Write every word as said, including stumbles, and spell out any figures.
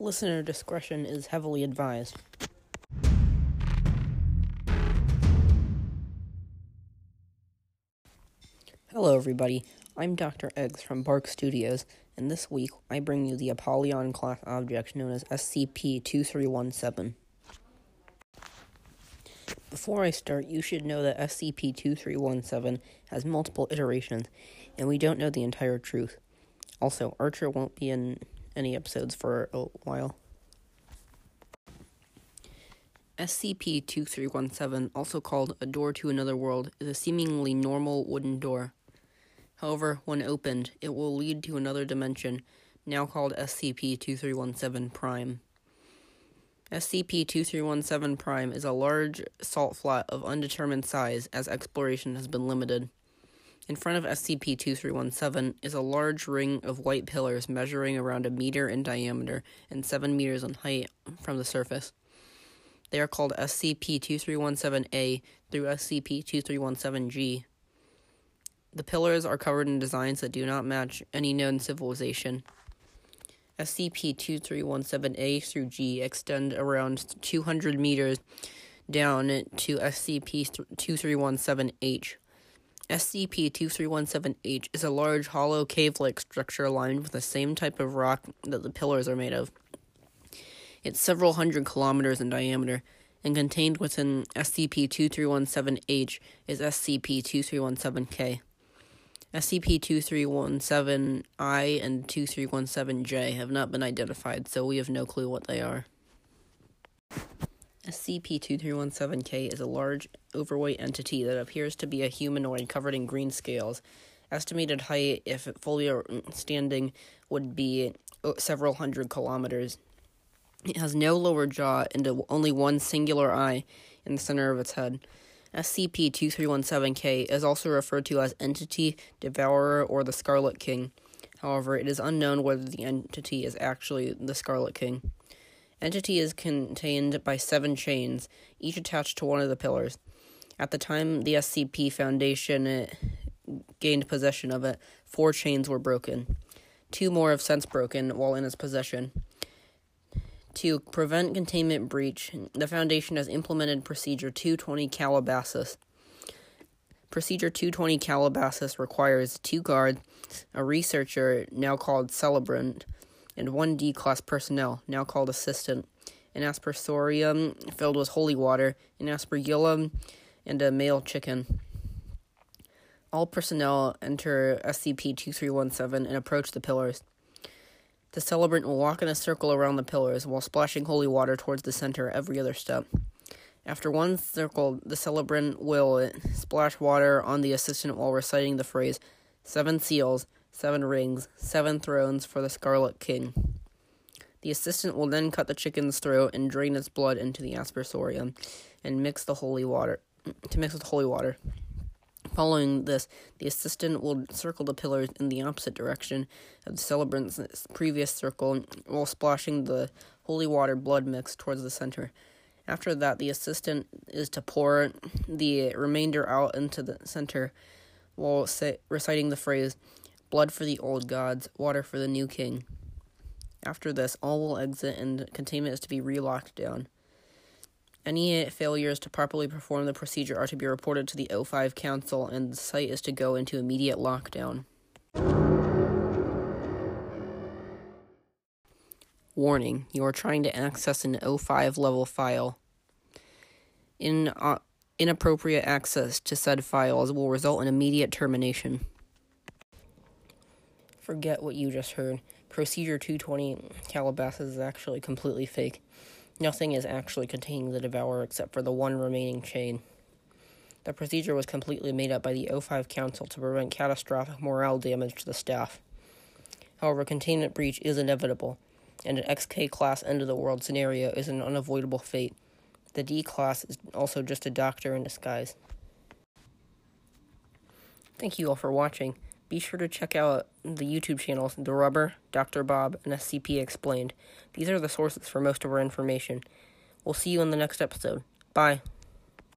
Listener discretion is heavily advised. Hello everybody, I'm Doctor Eggs from Bark Studios, and this week I bring you the Apollyon class object known as S C P twenty-three seventeen. Before I start, you should know that S C P twenty-three seventeen has multiple iterations, and we don't know the entire truth. Also, Archer won't be in any episodes for a while. S C P twenty-three seventeen, also called a door to another world, is a seemingly normal wooden door. However, when opened, it will lead to another dimension, now called S C P twenty-three seventeen prime. S C P twenty-three seventeen prime is a large salt flat of undetermined size, as exploration has been limited. In front of S C P twenty-three seventeen is a large ring of white pillars measuring around a meter in diameter and seven meters in height from the surface. They are called S C P twenty-three seventeen A through S C P twenty-three seventeen G. The pillars are covered in designs that do not match any known civilization. S C P twenty-three seventeen A through G extend around two hundred meters down to S C P twenty-three seventeen H. S C P twenty-three seventeen H is a large hollow cave-like structure lined with the same type of rock that the pillars are made of. It's several hundred kilometers in diameter, and contained within S C P twenty-three seventeen H is S C P twenty-three seventeen K. S C P twenty-three seventeen I and twenty-three seventeen J have not been identified, so we have no clue what they are. S C P twenty-three seventeen K is a large, overweight entity that appears to be a humanoid covered in green scales. Estimated height, if fully standing, would be several hundred kilometers. It has no lower jaw and only one singular eye in the center of its head. S C P twenty-three seventeen K is also referred to as Entity Devourer or the Scarlet King. However, it is unknown whether the entity is actually the Scarlet King. Entity is contained by seven chains, each attached to one of the pillars. At the time the S C P Foundation gained possession of it, four chains were broken. Two more have since broken while in its possession. To prevent containment breach, the Foundation has implemented Procedure two twenty Calabasas. Procedure two twenty Calabasas requires two guards, a researcher, now called Celebrant, and one D-class personnel, now called Assistant, an aspersorium filled with holy water, an aspergillum, and a male chicken. All personnel enter S C P twenty-three seventeen and approach the pillars. The Celebrant will walk in a circle around the pillars while splashing holy water towards the center every other step. After one circle, the Celebrant will splash water on the Assistant while reciting the phrase, "Seven seals, seven rings, seven thrones for the Scarlet King." The Assistant will then cut the chicken's throat and drain its blood into the aspersorium, and mix the holy water to mix with holy water. Following this, the Assistant will circle the pillars in the opposite direction of the Celebrant's previous circle, while splashing the holy water blood mix towards the center. After that, the Assistant is to pour the remainder out into the center, while say, reciting the phrase, "Blood for the old gods, water for the new king." After this, all will exit and containment is to be re-locked down. Any failures to properly perform the procedure are to be reported to the O five council, and the site is to go into immediate lockdown. Warning, you are trying to access an O five level file. In, uh, inappropriate access to said files will result in immediate termination. Forget what you just heard. Procedure two twenty Calabasas is actually completely fake. Nothing is actually containing the Devourer except for the one remaining chain. The procedure was completely made up by the O five council to prevent catastrophic morale damage to the staff. However, containment breach is inevitable, and an X K class end-of-the-world scenario is an unavoidable fate. The D class is also just a doctor in disguise. Thank you all for watching. Be sure to check out the YouTube channels The Rubber, Doctor Bob, and S C P Explained. These are the sources for most of our information. We'll see you in the next episode. Bye.